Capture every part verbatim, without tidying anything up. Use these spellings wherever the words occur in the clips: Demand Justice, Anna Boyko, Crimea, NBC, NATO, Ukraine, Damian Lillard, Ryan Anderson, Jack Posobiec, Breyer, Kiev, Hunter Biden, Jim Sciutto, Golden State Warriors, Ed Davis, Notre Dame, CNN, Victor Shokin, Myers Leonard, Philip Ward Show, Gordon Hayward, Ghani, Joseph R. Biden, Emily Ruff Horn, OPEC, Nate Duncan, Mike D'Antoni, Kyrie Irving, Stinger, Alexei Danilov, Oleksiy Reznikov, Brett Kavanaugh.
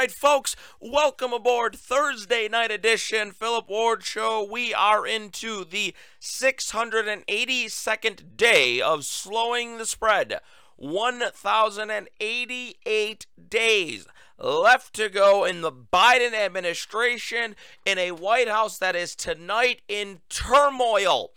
right, folks, welcome aboard Thursday night edition, Philip Ward Show. We are into the six hundred eighty-second day of slowing the spread. one thousand eighty-eight days left to go in the Biden administration, in a White House that is tonight in turmoil.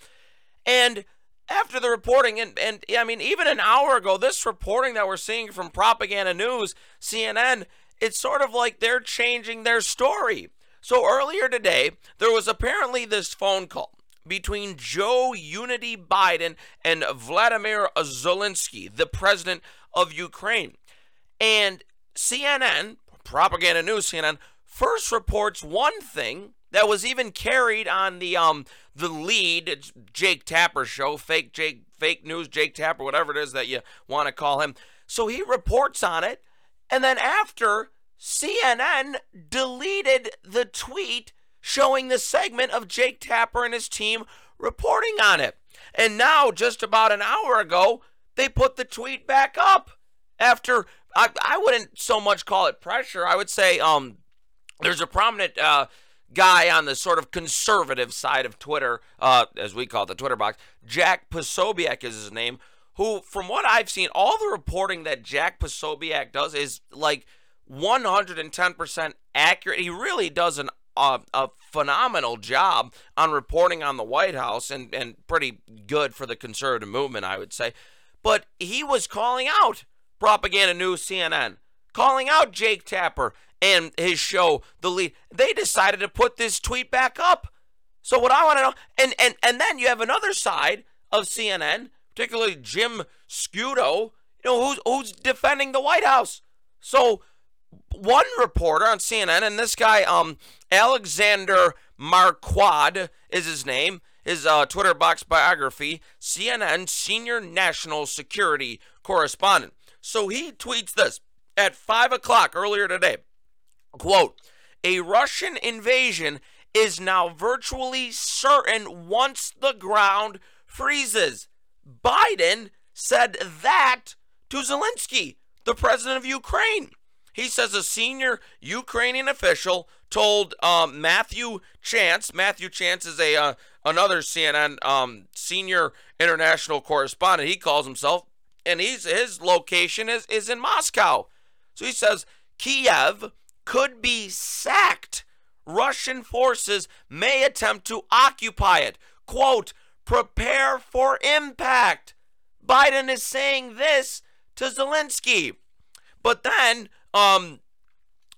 And after the reporting, and, and I mean, even an hour ago, this reporting that we're seeing from Propaganda News, C N N, it's sort of like they're changing their story. So earlier today, there was apparently this phone call between Joe Unity Biden and Vladimir Zelensky, the president of Ukraine. And C N N, Propaganda News C N N, first reports one thing that was even carried on the um the lead Jake Tapper show, fake Jake, fake news Jake Tapper, whatever it is that you want to call him. So he reports on it, and then after, C N N deleted the tweet showing the segment of Jake Tapper and his team reporting on it. And now, just about an hour ago, they put the tweet back up after, I, I wouldn't so much call it pressure. I would say um there's a prominent uh. guy on the sort of conservative side of Twitter, uh, as we call it, the Twitter box, Jack Posobiec is his name, who, from what I've seen, all the reporting that Jack Posobiec does is like one hundred ten percent accurate. He really does an, uh, a phenomenal job on reporting on the White House, and, and pretty good for the conservative movement, I would say. But he was calling out Propaganda News C N N, calling out Jake Tapper and his show, The Lead. They decided to put this tweet back up. So what I want to know, and, and, and then you have another side of C N N, particularly Jim Sciutto, you know, who's, who's defending the White House. So one reporter on C N N, and this guy, um, Alexander Marquardt is his name, his uh, Twitter box biography, C N N senior national security correspondent. So he tweets this at five o'clock earlier today. Quote, a Russian invasion is now virtually certain once the ground freezes. Biden said that to Zelensky, the president of Ukraine. He says a senior Ukrainian official told um, Matthew Chance. Matthew Chance is a uh, another C N N um, senior international correspondent, he calls himself, and he's, his location is, is in Moscow. So he says, Kiev could be sacked. Russian forces may attempt to occupy it. Quote, prepare for impact. Biden is saying this to Zelensky. But then, um,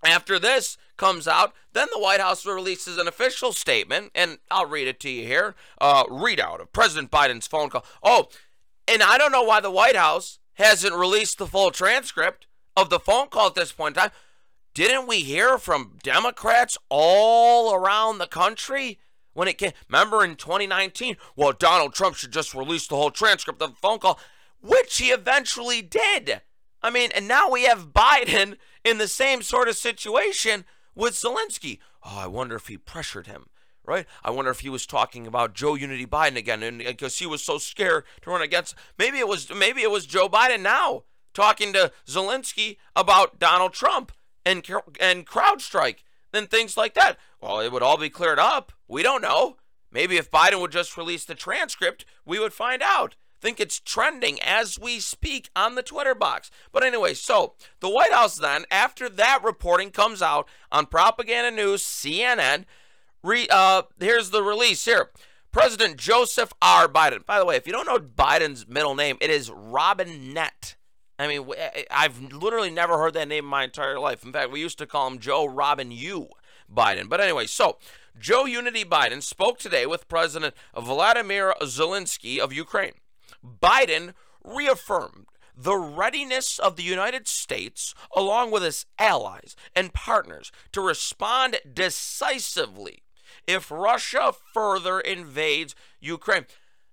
after this comes out, then the White House releases an official statement, and I'll read it to you here. Uh, readout of President Biden's phone call. Oh, and I don't know why the White House hasn't released the full transcript of the phone call at this point in time. Didn't we hear from Democrats all around the country when it came? Remember in twenty nineteen, well, Donald Trump should just release the whole transcript of the phone call, which he eventually did. I mean, and now we have Biden in the same sort of situation with Zelensky. Oh, I wonder if he pressured him, right? I wonder if he was talking about Joe Unity Biden again, and because he was so scared to run against. Maybe it was, maybe it was Joe Biden now talking to Zelensky about Donald Trump and and CrowdStrike, and things like that. Well, it would all be cleared up. We don't know. Maybe if Biden would just release the transcript, we would find out. I think it's trending as we speak on the Twitter box. But anyway, so the White House then, after that reporting comes out on Propaganda News, C N N, re, uh, here's the release here. President Joseph R. Biden. By the way, if you don't know Biden's middle name, it is Robinette. I mean, I've literally never heard that name in my entire life. In fact, we used to call him Joe Robin U. Biden. But anyway, so Joe Unity Biden spoke today with President Vladimir Zelensky of Ukraine. Biden reaffirmed the readiness of the United States, along with its allies and partners, to respond decisively if Russia further invades Ukraine.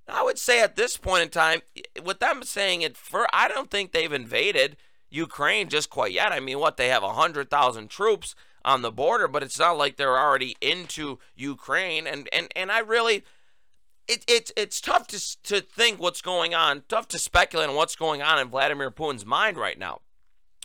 I would say at this point in time, with them saying it, for I don't think they've invaded Ukraine just quite yet. I mean, what, they have one hundred thousand troops on the border, but it's not like they're already into Ukraine. And and, and I really, it, it, it's tough to, to think what's going on, tough to speculate on what's going on in Vladimir Putin's mind right now.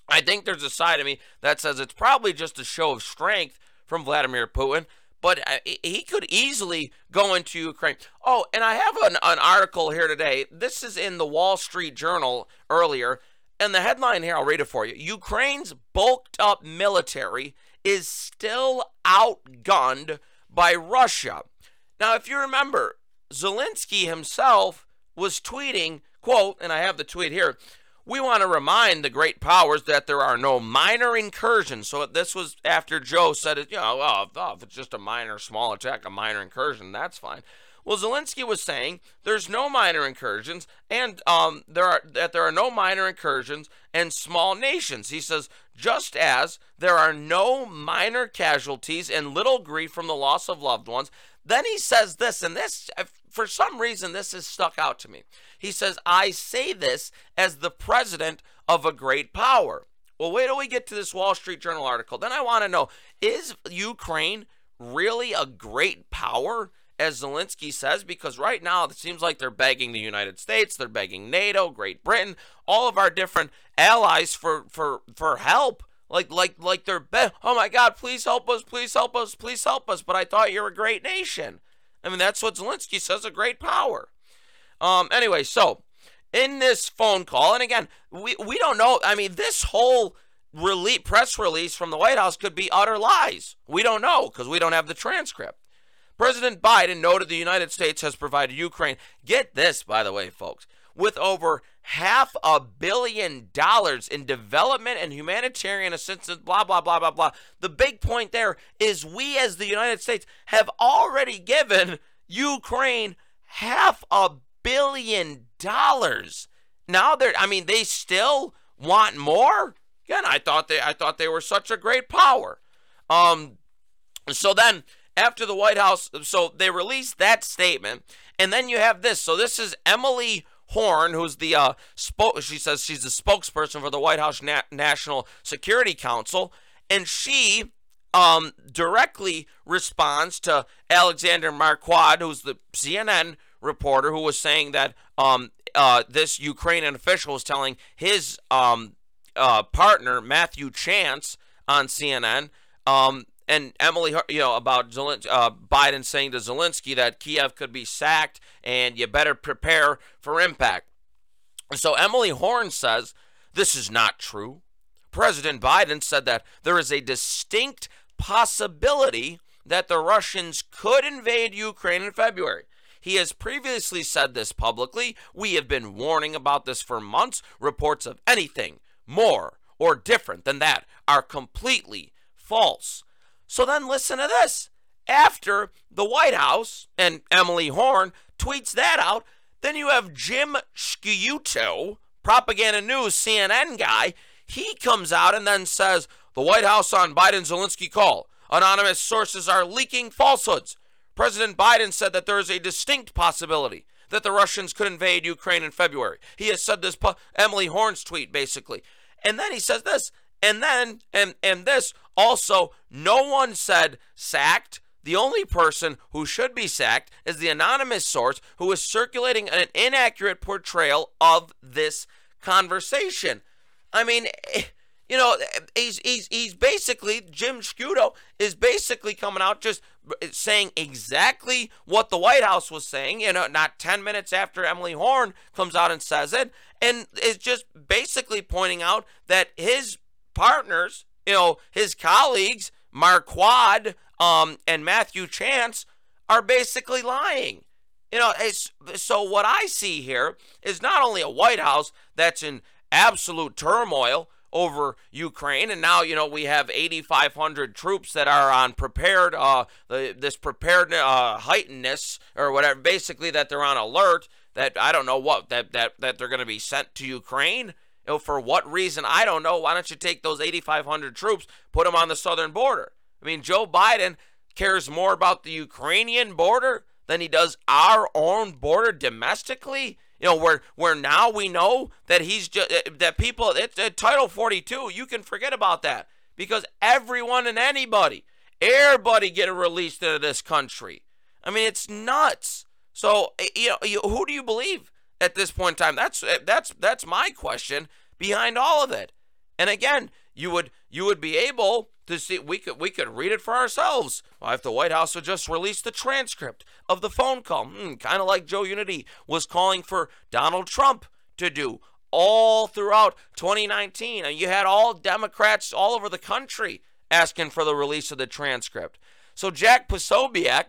I think there's a side of me that says it's probably just a show of strength from Vladimir Putin, but he could easily go into Ukraine. Oh, and I have an, an article here today. This is in the Wall Street Journal earlier, and the headline here, I'll read it for you. Ukraine's bulked up military is still outgunned by Russia. Now, if you remember, Zelensky himself was tweeting, quote, and I have the tweet here, "We want to remind the great powers that there are no minor incursions." So this was after Joe said it, you know, oh, oh, if it's just a minor, small attack, a minor incursion, that's fine. Well, Zelensky was saying there's no minor incursions, and um, there are that there are no minor incursions and small nations. He says, just as there are no minor casualties and little grief from the loss of loved ones. Then he says this, and this, for some reason, this has stuck out to me. He says, "I say this as the president of a great power." Well, wait till we get to this Wall Street Journal article. Then I want to know, is Ukraine really a great power, as Zelensky says? Because right now, it seems like they're begging the United States, they're begging NATO, Great Britain, all of our different allies for, for, for help. Like, like, like they're, be- oh my God, please help us, please help us, please help us, but I thought you're a great nation. I mean, that's what Zelensky says, a great power. Um, anyway, so, in this phone call, and again, we, we don't know, I mean, this whole rele- press release from the White House could be utter lies. We don't know, because we don't have the transcript. President Biden noted the United States has provided Ukraine, get this, by the way, folks, with over half a billion dollars in development and humanitarian assistance, blah, blah, blah, blah, blah. The big point there is we as the United States have already given Ukraine half a billion dollars. Now they're, I mean, they still want more? Again, I thought they, I thought they were such a great power. Um, so then after the White House, so they released that statement, and then you have this. So this is Emily Horn, who's the uh, spoke, she says she's the spokesperson for the White House Na- National Security Council, and she um, directly responds to Alexander Marquardt, who's the C N N reporter, who was saying that um, uh, this Ukrainian official was telling his um, uh, partner Matthew Chance on C N N um, and Emily, you know, about Zelensky, uh, Biden saying to Zelensky that Kiev could be sacked and you better prepare for impact. So Emily Horn says, this is not true. President Biden said that there is a distinct possibility that the Russians could invade Ukraine in February. He has previously said this publicly. We have been warning about this for months. Reports of anything more or different than that are completely false. So then listen to this. After the White House and Emily Horn tweets that out, then you have Jim Sciutto, Propaganda News C N N guy. He comes out and then says, the White House on Biden-Zelensky call. Anonymous sources are leaking falsehoods. President Biden said that there is a distinct possibility that the Russians could invade Ukraine in February. He has said this, po- Emily Horn's tweet, basically. And then he says this, and then, and, and this, also, no one said sacked. The only person who should be sacked is the anonymous source who is circulating an inaccurate portrayal of this conversation. I mean, you know, he's he's he's basically, Jim Sciutto is basically coming out just saying exactly what the White House was saying, you know, not ten minutes after Emily Horn comes out and says it, and is just basically pointing out that his partners, you know, his colleagues, Marquardt um, and Matthew Chance, are basically lying. You know, it's, so what I see here is not only a White House that's in absolute turmoil over Ukraine, and now, you know, we have eighty-five hundred troops that are on prepared, uh, the, this prepared uh, heightenedness or whatever, basically that they're on alert, that I don't know what, that, that, that they're going to be sent to Ukraine. You know, for what reason? I don't know. Why don't you take those eighty-five hundred troops, put them on the southern border? I mean, Joe Biden cares more about the Ukrainian border than he does our own border domestically. You know, where where now we know that he's just, that people, it's it, Title forty-two, you can forget about that, because everyone and anybody, everybody get a release to this country. I mean, it's nuts. So, you know, you, who do you believe at this point in time? That's that's that's my question behind all of it. And again, you would you would be able to see, we could we could read it for ourselves. Well, if the White House would just release the transcript of the phone call, hmm, kind of like Joe Unity was calling for Donald Trump to do all throughout twenty nineteen. And you had all Democrats all over the country asking for the release of the transcript. So Jack Posobiec,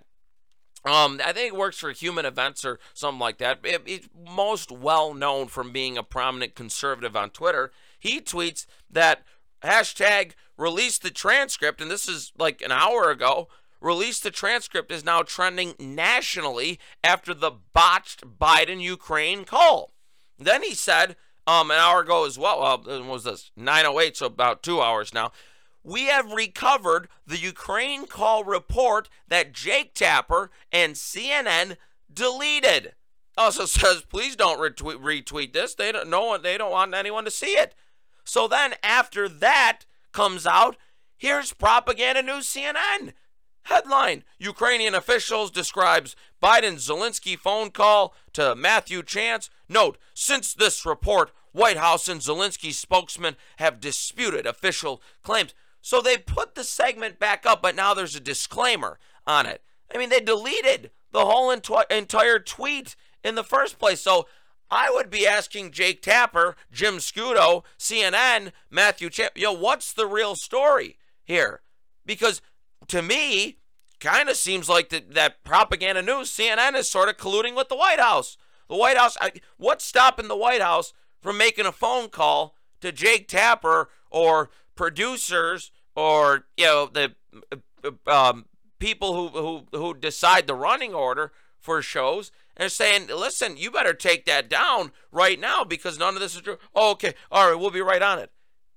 Um, I think it works for Human Events or something like that. It, it's most well known from being a prominent conservative on Twitter. He tweets that hashtag release the transcript, and this is like an hour ago, release the transcript is now trending nationally after the botched Biden-Ukraine call. Then he said um, an hour ago as well, uh, what was this, nine oh eight, so about two hours now, we have recovered the Ukraine call report that Jake Tapper and C N N deleted. Also says, please don't retweet, retweet this. They don't. No one. They don't want anyone to see it. So then, after that comes out, here's propaganda news C N N headline: Ukrainian officials describes Biden-Zelensky phone call to Matthew Chance. Note: since this report, White House and Zelensky spokesman have disputed official claims. So they put the segment back up, but now there's a disclaimer on it. I mean, they deleted the whole ent- entire tweet in the first place. So I would be asking Jake Tapper, Jim Sciutto, C N N, Matthew Chance, yo, what's the real story here? Because to me, kind of seems like the, that propaganda news, C N N is sort of colluding with the White House. The White House, I, what's stopping the White House from making a phone call to Jake Tapper or producers or, you know, the um, people who, who who decide the running order for shows, and saying, listen, you better take that down right now because none of this is true. Oh, okay. All right. We'll be right on it.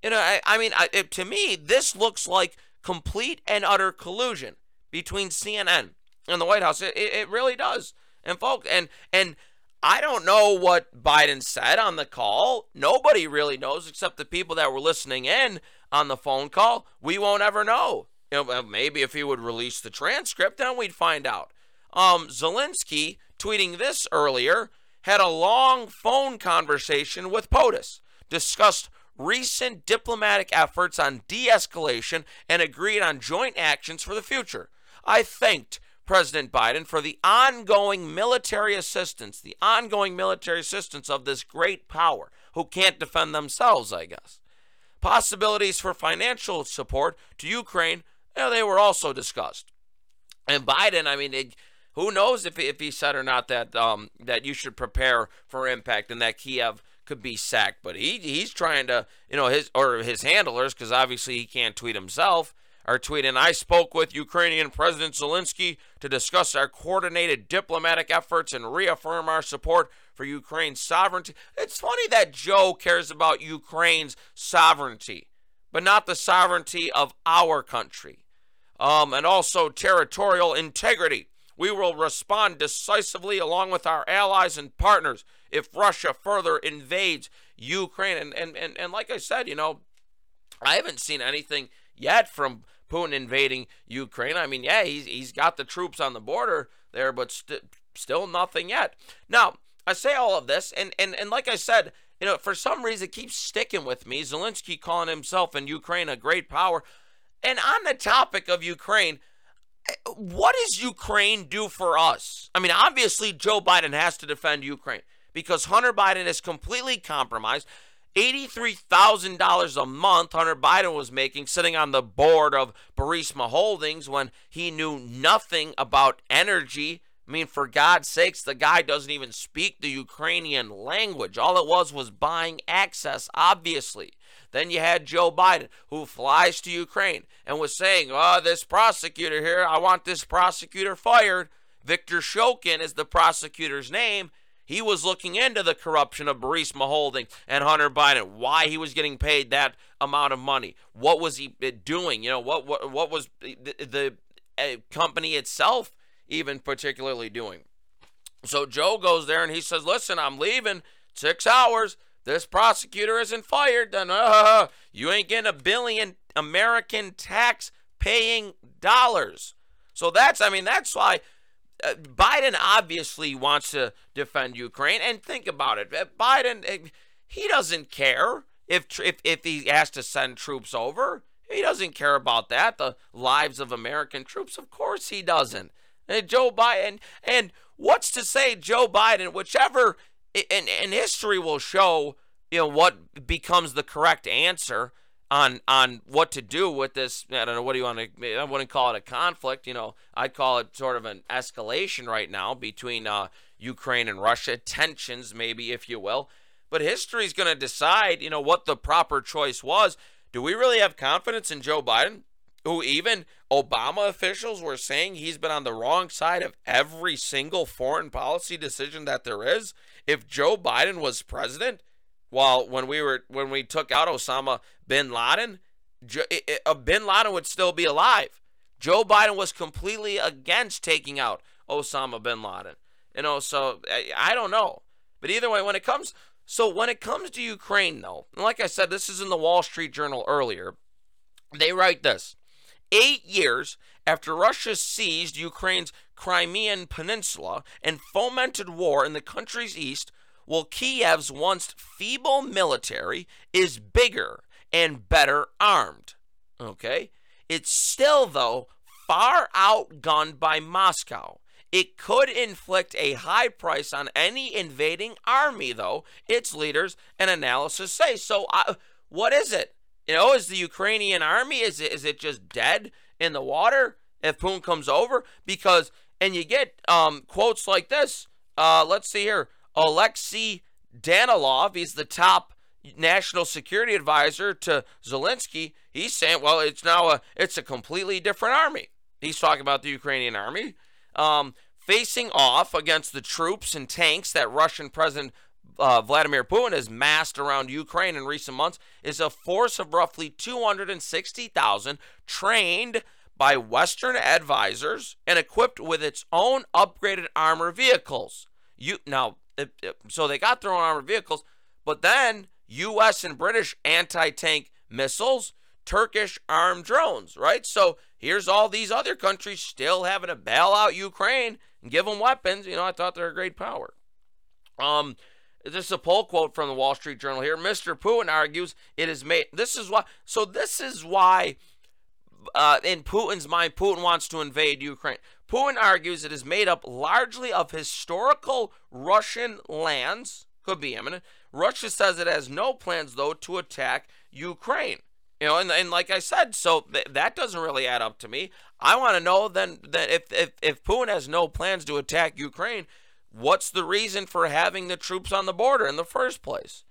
You know, I, I mean, I, it, to me, this looks like complete and utter collusion between C N N and the White House. It, it, it really does. And folks, and, and, I don't know what Biden said on the call. Nobody really knows except the people that were listening in on the phone call. We won't ever know. You know, maybe if he would release the transcript, then we'd find out. Um, Zelensky, tweeting this earlier, had a long phone conversation with POTUS, discussed recent diplomatic efforts on de-escalation, and agreed on joint actions for the future. I thanked President Biden for the ongoing military assistance, the ongoing military assistance of this great power who can't defend themselves, I guess. Possibilities for financial support to Ukraine, you know, they were also discussed. And Biden, I mean, it, who knows if, if he said or not that um, that you should prepare for impact and that Kiev could be sacked. But he he's trying to, you know, his or his handlers, because obviously he can't tweet himself, our tweet, and I spoke with Ukrainian President Zelensky to discuss our coordinated diplomatic efforts and reaffirm our support for Ukraine's sovereignty. It's funny that Joe cares about Ukraine's sovereignty, but not the sovereignty of our country. Um, and also territorial integrity. We will respond decisively along with our allies and partners if Russia further invades Ukraine. And, and, and, and like I said, you know, I haven't seen anything yet from Putin invading Ukraine. I mean, yeah, he's he's got the troops on the border there, but st- still nothing yet. Now, I say all of this, and, and, and like I said, you know, for some reason, it keeps sticking with me. Zelensky calling himself and Ukraine a great power. And on the topic of Ukraine, what does Ukraine do for us? I mean, obviously, Joe Biden has to defend Ukraine because Hunter Biden is completely compromised. eighty-three thousand dollars a month Hunter Biden was making sitting on the board of Burisma Holdings when he knew nothing about energy. I mean, for God's sakes, the guy doesn't even speak the Ukrainian language. All it was was buying access, obviously. Then you had Joe Biden, who flies to Ukraine and was saying, oh, this prosecutor here, I want this prosecutor fired. Victor Shokin is the prosecutor's name. He was looking into the corruption of Burisma Holdings and Hunter Biden, why he was getting paid that amount of money. What was he doing? You know, what what, what was the, the company itself even particularly doing? So Joe goes there and he says, listen, I'm leaving six hours. This prosecutor isn't fired. Then uh, you ain't getting a billion American tax-paying dollars. So that's, I mean, that's why Biden obviously wants to defend Ukraine, and think about it. Biden, he doesn't care. If if if he has to send troops over, he doesn't care about that. The lives of American troops, of course he doesn't. And Joe Biden, and what's to say Joe Biden, whichever, and, and history will show, you know, what becomes the correct answer on on what to do with this. I don't know, what do you want to, I wouldn't call it a conflict, you know, I'd call it sort of an escalation right now between uh, Ukraine and Russia, tensions maybe, if you will. But history's going to decide, you know, what the proper choice was. Do we really have confidence in Joe Biden, who even Obama officials were saying he's been on the wrong side of every single foreign policy decision that there is? If Joe Biden was president, while when we were when we took out Osama bin Laden, Jo- bin Laden would still be alive. Joe Biden was completely against taking out Osama bin Laden. You know, so I, I don't know. But either way, when it comes... So when it comes to Ukraine, though, and like I said, this is in the Wall Street Journal earlier, they write this. Eight years after Russia seized Ukraine's Crimean Peninsula and fomented war in the country's east, well, Kiev's once feeble military is bigger and better armed. Okay? It's still, though, far outgunned by Moscow. It could inflict a high price on any invading army, though, its leaders and analysis say. So uh, what is it? You know, is the Ukrainian army, is it, is it just dead in the water if Putin comes over? Because, and you get um, quotes like this. Uh, let's see here. Alexei Danilov, he's the top national security advisor to Zelensky. He's saying, well, it's now a, it's a completely different army. He's talking about the Ukrainian army. Um, facing off against the troops and tanks that Russian President uh, Vladimir Putin has massed around Ukraine in recent months is a force of roughly two hundred sixty thousand trained by Western advisors and equipped with its own upgraded armored vehicles. You now, it, it, so they got their own armored vehicles, but then U S and British anti-tank missiles, Turkish armed drones, right? So here's all these other countries still having to bail out Ukraine and give them weapons. You know, I thought they're a great power. Um, this is a poll quote from the Wall Street Journal here. Mister Putin argues it is made. This is why. So this is why, uh, in Putin's mind, Putin wants to invade Ukraine. Putin argues it is made up largely of historical Russian lands. Could be imminent. Russia says it has no plans, though, to attack Ukraine. You know, and, and like I said, so th- that doesn't really add up to me. I want to know then that if, if if Putin has no plans to attack Ukraine, what's the reason for having the troops on the border in the first place?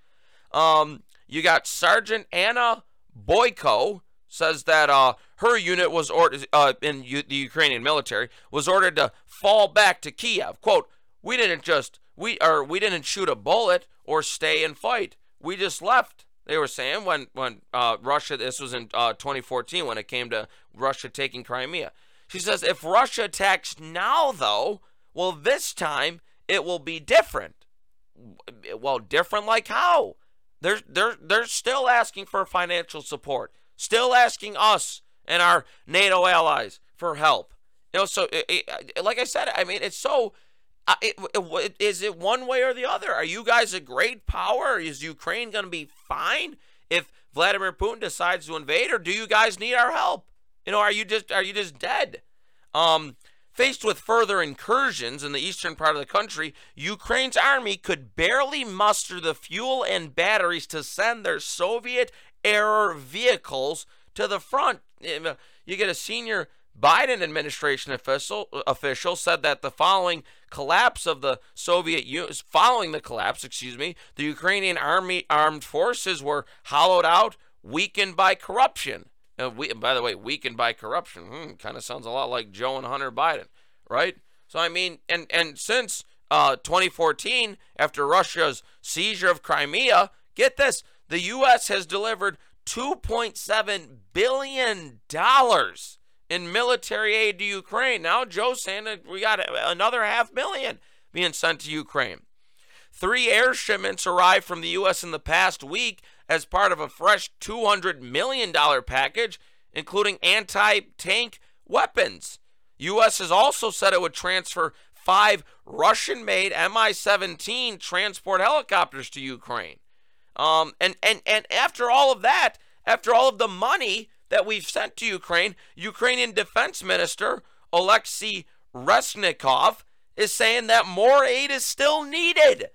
Um, you got Sergeant Anna Boyko says that uh, her unit was ordered uh, in U- the Ukrainian military was ordered to fall back to Kiev. Quote: We didn't just we or we didn't shoot a bullet or stay and fight. We just left. They were saying when, when uh, Russia, this was in uh, twenty fourteen when it came to Russia taking Crimea. She says, if Russia attacks now, though, well, this time it will be different. Well, different like how? They're, they're, they're still asking for financial support, still asking us and our NATO allies for help. You know, so it, it, like I said, I mean, it's so... Uh, it, it, is it one way or the other? Are you guys a great power? Is Ukraine going to be fine if Vladimir Putin decides to invade, or do you guys need our help? You know, are you just are you just dead? Um, faced with further incursions in the eastern part of the country, Ukraine's army could barely muster the fuel and batteries to send their Soviet-era vehicles to the front. You get a senior Biden administration official official said that the following collapse of the Soviet Union, following the collapse, excuse me, the Ukrainian army armed forces were hollowed out, weakened by corruption. And we, by the way, weakened by corruption. Hmm, kind of sounds a lot like Joe and Hunter Biden, right? So I mean, and and since uh, twenty fourteen, after Russia's seizure of Crimea, get this, the U S has delivered two point seven billion dollars. In military aid to Ukraine. Now Joe's saying that we got another half million being sent to Ukraine. Three air shipments arrived from the U S in the past week as part of a fresh two hundred million dollars package, including anti-tank weapons. U S has also said it would transfer five Russian-made M I seventeen transport helicopters to Ukraine. Um, and, and, and after all of that, after all of the money that we've sent to Ukraine, Ukrainian Defense Minister Oleksiy Reznikov is saying that more aid is still needed.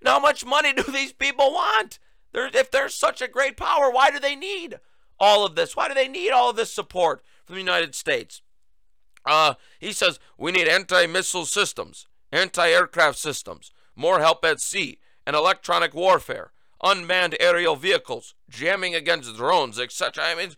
And how much money do these people want? They're, if they're such a great power, why do they need all of this? Why do they need all of this support from the United States? Uh, he says, we need anti-missile systems, anti-aircraft systems, more help at sea, and electronic warfare, unmanned aerial vehicles, jamming against drones, et cetera. I mean,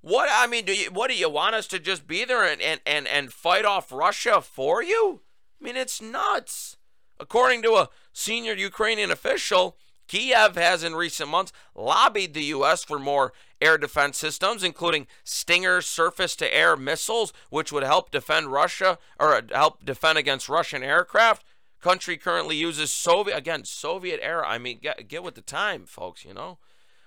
what I mean, do you what do you want us to just be there and, and, and, and fight off Russia for you? I mean, it's nuts. According to a senior Ukrainian official, Kiev has in recent months lobbied the U S for more air defense systems, including Stinger surface-to-air missiles, which would help defend Russia or help defend against Russian aircraft. Country currently uses Soviet, again, Soviet era. I mean, get, get with the time, folks, you know,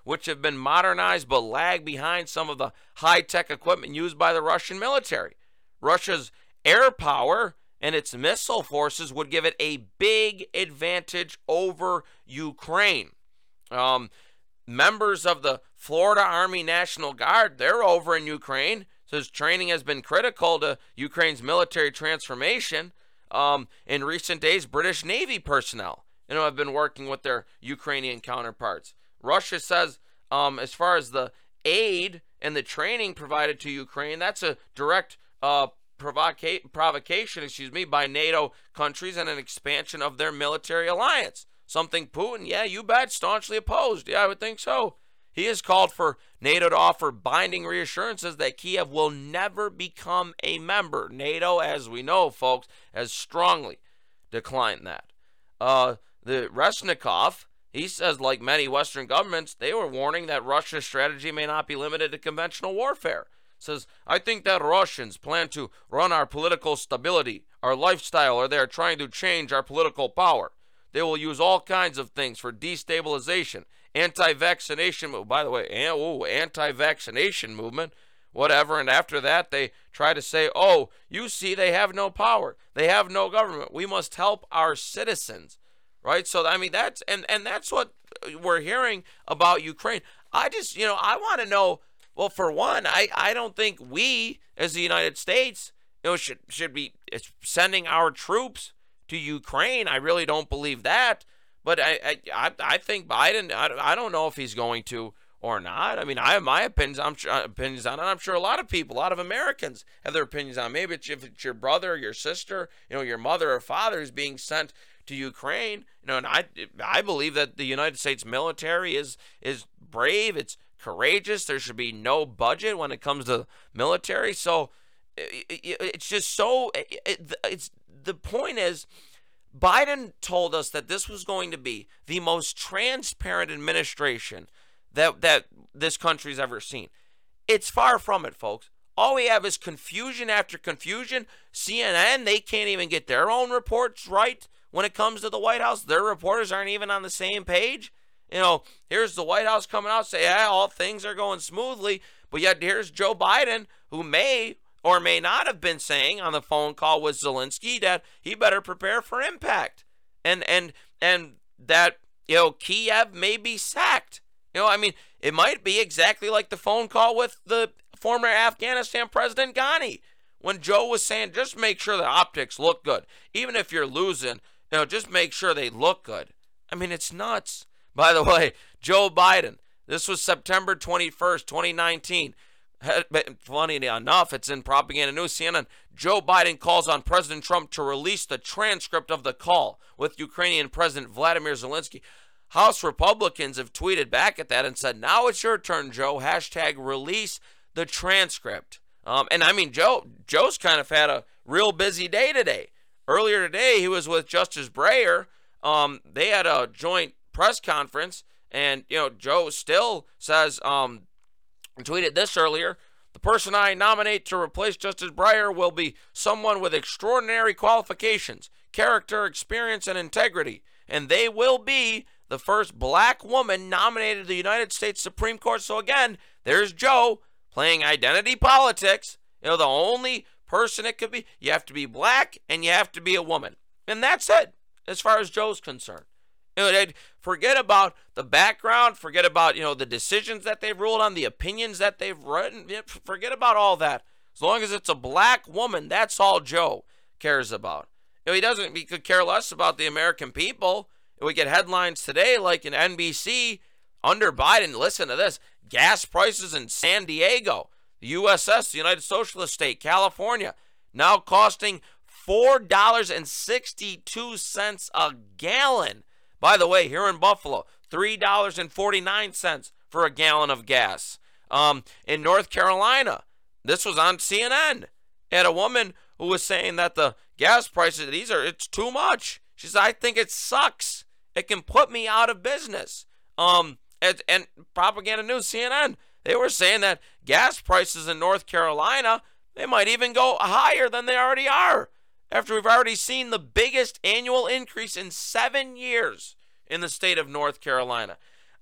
which have been modernized but lag behind some of the high-tech equipment used by the Russian military. Russia's air power and its missile forces would give it a big advantage over Ukraine. Um, members of the Florida Army National Guard, they're over in Ukraine. Says training has been critical to Ukraine's military transformation. Um, in recent days, British Navy personnel, you know, have been working with their Ukrainian counterparts. Russia says, um, as far as the aid and the training provided to Ukraine, that's a direct uh, provoca- provocation, excuse me, by NATO countries and an expansion of their military alliance. Something Putin, yeah, you bet, staunchly opposed. Yeah, I would think so. He has called for NATO to offer binding reassurances that Kiev will never become a member. NATO, as we know, folks, has strongly declined that. Uh, the Reznikov, he says, like many Western governments, they were warning that Russia's strategy may not be limited to conventional warfare. Says, I think that Russians plan to run our political stability, our lifestyle, or they are trying to change our political power. They will use all kinds of things for destabilization, anti-vaccination, by the way, anti-vaccination movement, whatever. And after that, they try to say, oh, you see, they have no power. They have no government. We must help our citizens, right? So, I mean, that's, and, and that's what we're hearing about Ukraine. I just, you know, I want to know, well, for one, I, I don't think we as the United States, you know, should, should be sending our troops to Ukraine. I really don't believe that, but I I, I think Biden. I, I don't know if he's going to or not. I mean, I have my opinions. I'm sure, opinions on it. I'm sure a lot of people, a lot of Americans, have their opinions on. Maybe it's, if it's your brother, or your sister, you know, your mother or father is being sent to Ukraine. You know, and I I believe that the United States military is is brave. It's courageous. There should be no budget when it comes to the military. So it, it, it's just so it, it's. The point is, Biden told us that this was going to be the most transparent administration that that this country's ever seen. It's far from it, folks. All we have is confusion after confusion. C N N, they can't even get their own reports right when it comes to the White House. Their reporters aren't even on the same page. You know, here's the White House coming out, say, yeah, all things are going smoothly. But yet here's Joe Biden, who may or may not have been saying on the phone call with Zelensky that he better prepare for impact, and and and that, you know, Kiev may be sacked. You know, I mean, it might be exactly like the phone call with the former Afghanistan president Ghani, when Joe was saying, just make sure the optics look good, even if you're losing. You know, just make sure they look good. I mean, it's nuts. By the way, Joe Biden. This was September twenty-first, twenty nineteen. Funny enough, it's in Propaganda News, C N N. Joe Biden calls on President Trump to release the transcript of the call with Ukrainian President Vladimir Zelensky. House Republicans have tweeted back at that and said, now it's your turn, Joe. Hashtag release the transcript. Um, and I mean, Joe, Joe's kind of had a real busy day today. Earlier today, he was with Justice Breyer. Um, they had a joint press conference, and, you know, Joe still says, um, tweeted this earlier, the person I nominate to replace Justice Breyer will be someone with extraordinary qualifications, character, experience, and integrity, and they will be the first black woman nominated to the United States Supreme Court. So again, there's Joe playing identity politics. You know, the only person it could be, you have to be black and you have to be a woman. And that's it, as far as Joe's concerned. Forget about the background. Forget about, you know, the decisions that they've ruled on, the opinions that they've written. Forget about all that. As long as it's a black woman, that's all Joe cares about. You know, he doesn't. He could care less about the American people. We get headlines today like in N B C under Biden. Listen to this: gas prices in San Diego, the U S S, the United Socialist State, California, now costing four dollars and sixty-two cents a gallon. By the way, here in Buffalo, three dollars and forty-nine cents for a gallon of gas. Um, in North Carolina, this was on C N N, and a woman who was saying that the gas prices, these are, it's too much. She said, I think it sucks. It can put me out of business. Um, and, and propaganda news, C N N, they were saying that gas prices in North Carolina, they might even go higher than they already are, after we've already seen the biggest annual increase in seven years in the state of North Carolina.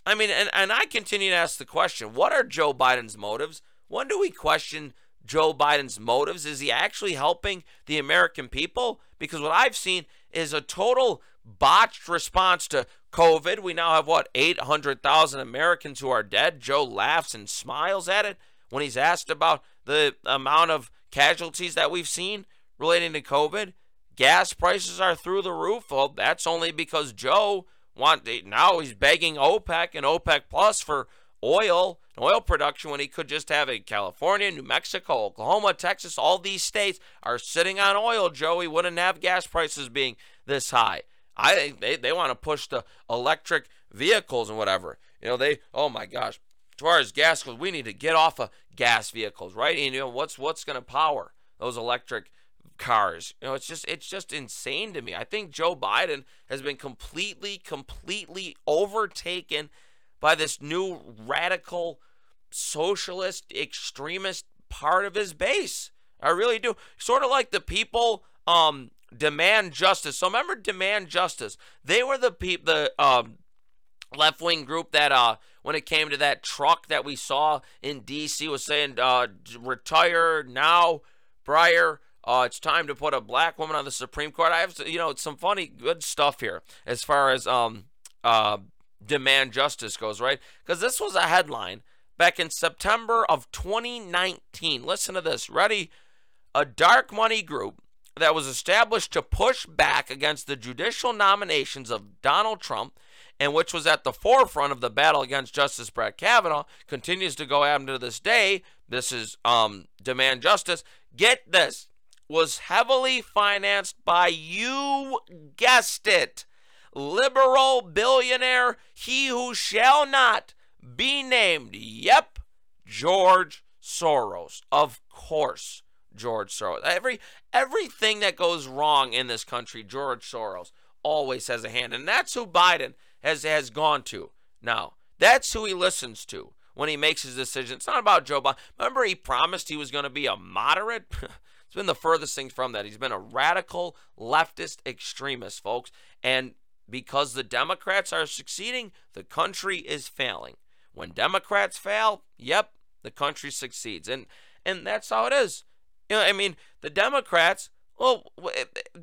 I mean, and, and I continue to ask the question, what are Joe Biden's motives? When do we question Joe Biden's motives? Is he actually helping the American people? Because what I've seen is a total botched response to COVID. We now have, what, eight hundred thousand Americans who are dead. Joe laughs and smiles at it when he's asked about the amount of casualties that we've seen relating to COVID. Gas prices are through the roof. Well, that's only because Joe want, now he's begging OPEC and OPEC Plus for oil and oil production when he could just have it. California, New Mexico, Oklahoma, Texas, all these states are sitting on oil, Joe. He wouldn't have gas prices being this high. I think they, they want to push the electric vehicles and whatever. You know, they, oh my gosh, as far as gas goes, we need to get off of gas vehicles, right? And you know, what's what's going to power those electric cars? You know, it's just it's just insane to me. I think Joe Biden has been completely, completely overtaken by this new radical socialist extremist part of his base. I really do. Sort of like the people um, Demand Justice. So remember Demand Justice? They were the peop- the um, left-wing group that uh, when it came to that truck that we saw in D C was saying, uh, retire now, Breyer. Uh, it's time to put a black woman on the Supreme Court. I have, you know, some funny, good stuff here as far as um, uh, Demand Justice goes, right? Because this was a headline back in September of twenty nineteen. Listen to this. Ready? A dark money group that was established to push back against the judicial nominations of Donald Trump, and which was at the forefront of the battle against Justice Brett Kavanaugh, continues to go after this day. This is um, Demand Justice. Get this. Was heavily financed by, you guessed it, liberal billionaire, he who shall not be named. Yep, George Soros. Of course, George Soros. Every everything that goes wrong in this country, George Soros always has a hand. And that's who Biden has, has gone to now. That's who he listens to when he makes his decision. It's not about Joe Biden. Remember, he promised he was going to be a moderate? It's been the furthest thing from that. He's been a radical leftist extremist, folks. And because the Democrats are succeeding, the country is failing. When Democrats fail, yep, the country succeeds. And and that's how it is. You know, I mean, the Democrats, well,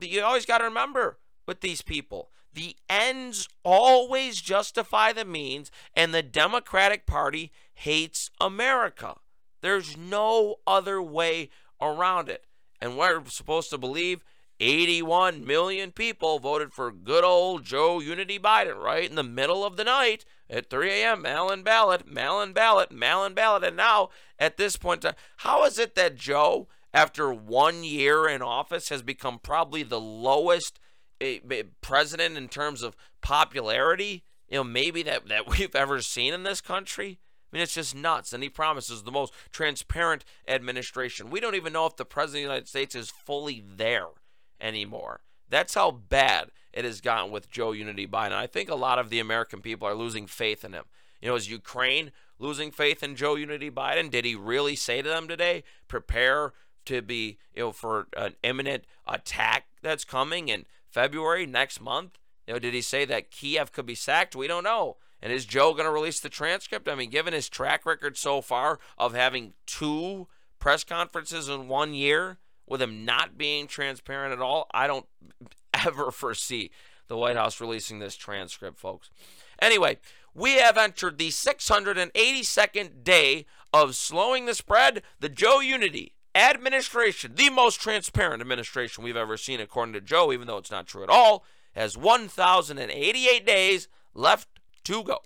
you always got to remember with these people, the ends always justify the means, and the Democratic Party hates America. There's no other way around it. And we're supposed to believe eighty-one million people voted for good old Joe Unity Biden, right? In the middle of the night at three a.m., mail-in ballot, mail-in ballot, mail-in ballot. And now, at this point, how is it that Joe, after one year in office, has become probably the lowest president in terms of popularity, you know, maybe that, that we've ever seen in this country? I mean, it's just nuts. And he promises the most transparent administration. We don't even know if the president of the United States is fully there anymore. That's how bad it has gotten with Joe Unity Biden. I think a lot of the American people are losing faith in him. You know, is Ukraine losing faith in Joe Unity Biden? Did he really say to them today, prepare to be, you know, for an imminent attack that's coming in February next month? You know, did he say that Kiev could be sacked? We don't know. And is Joe going to release the transcript? I mean, given his track record so far of having two press conferences in one year with him not being transparent at all, I don't ever foresee the White House releasing this transcript, folks. Anyway, we have entered the six hundred eighty-second day of slowing the spread. The Joe Unity administration, the most transparent administration we've ever seen, according to Joe, even though it's not true at all, has one thousand eighty-eight days left to go.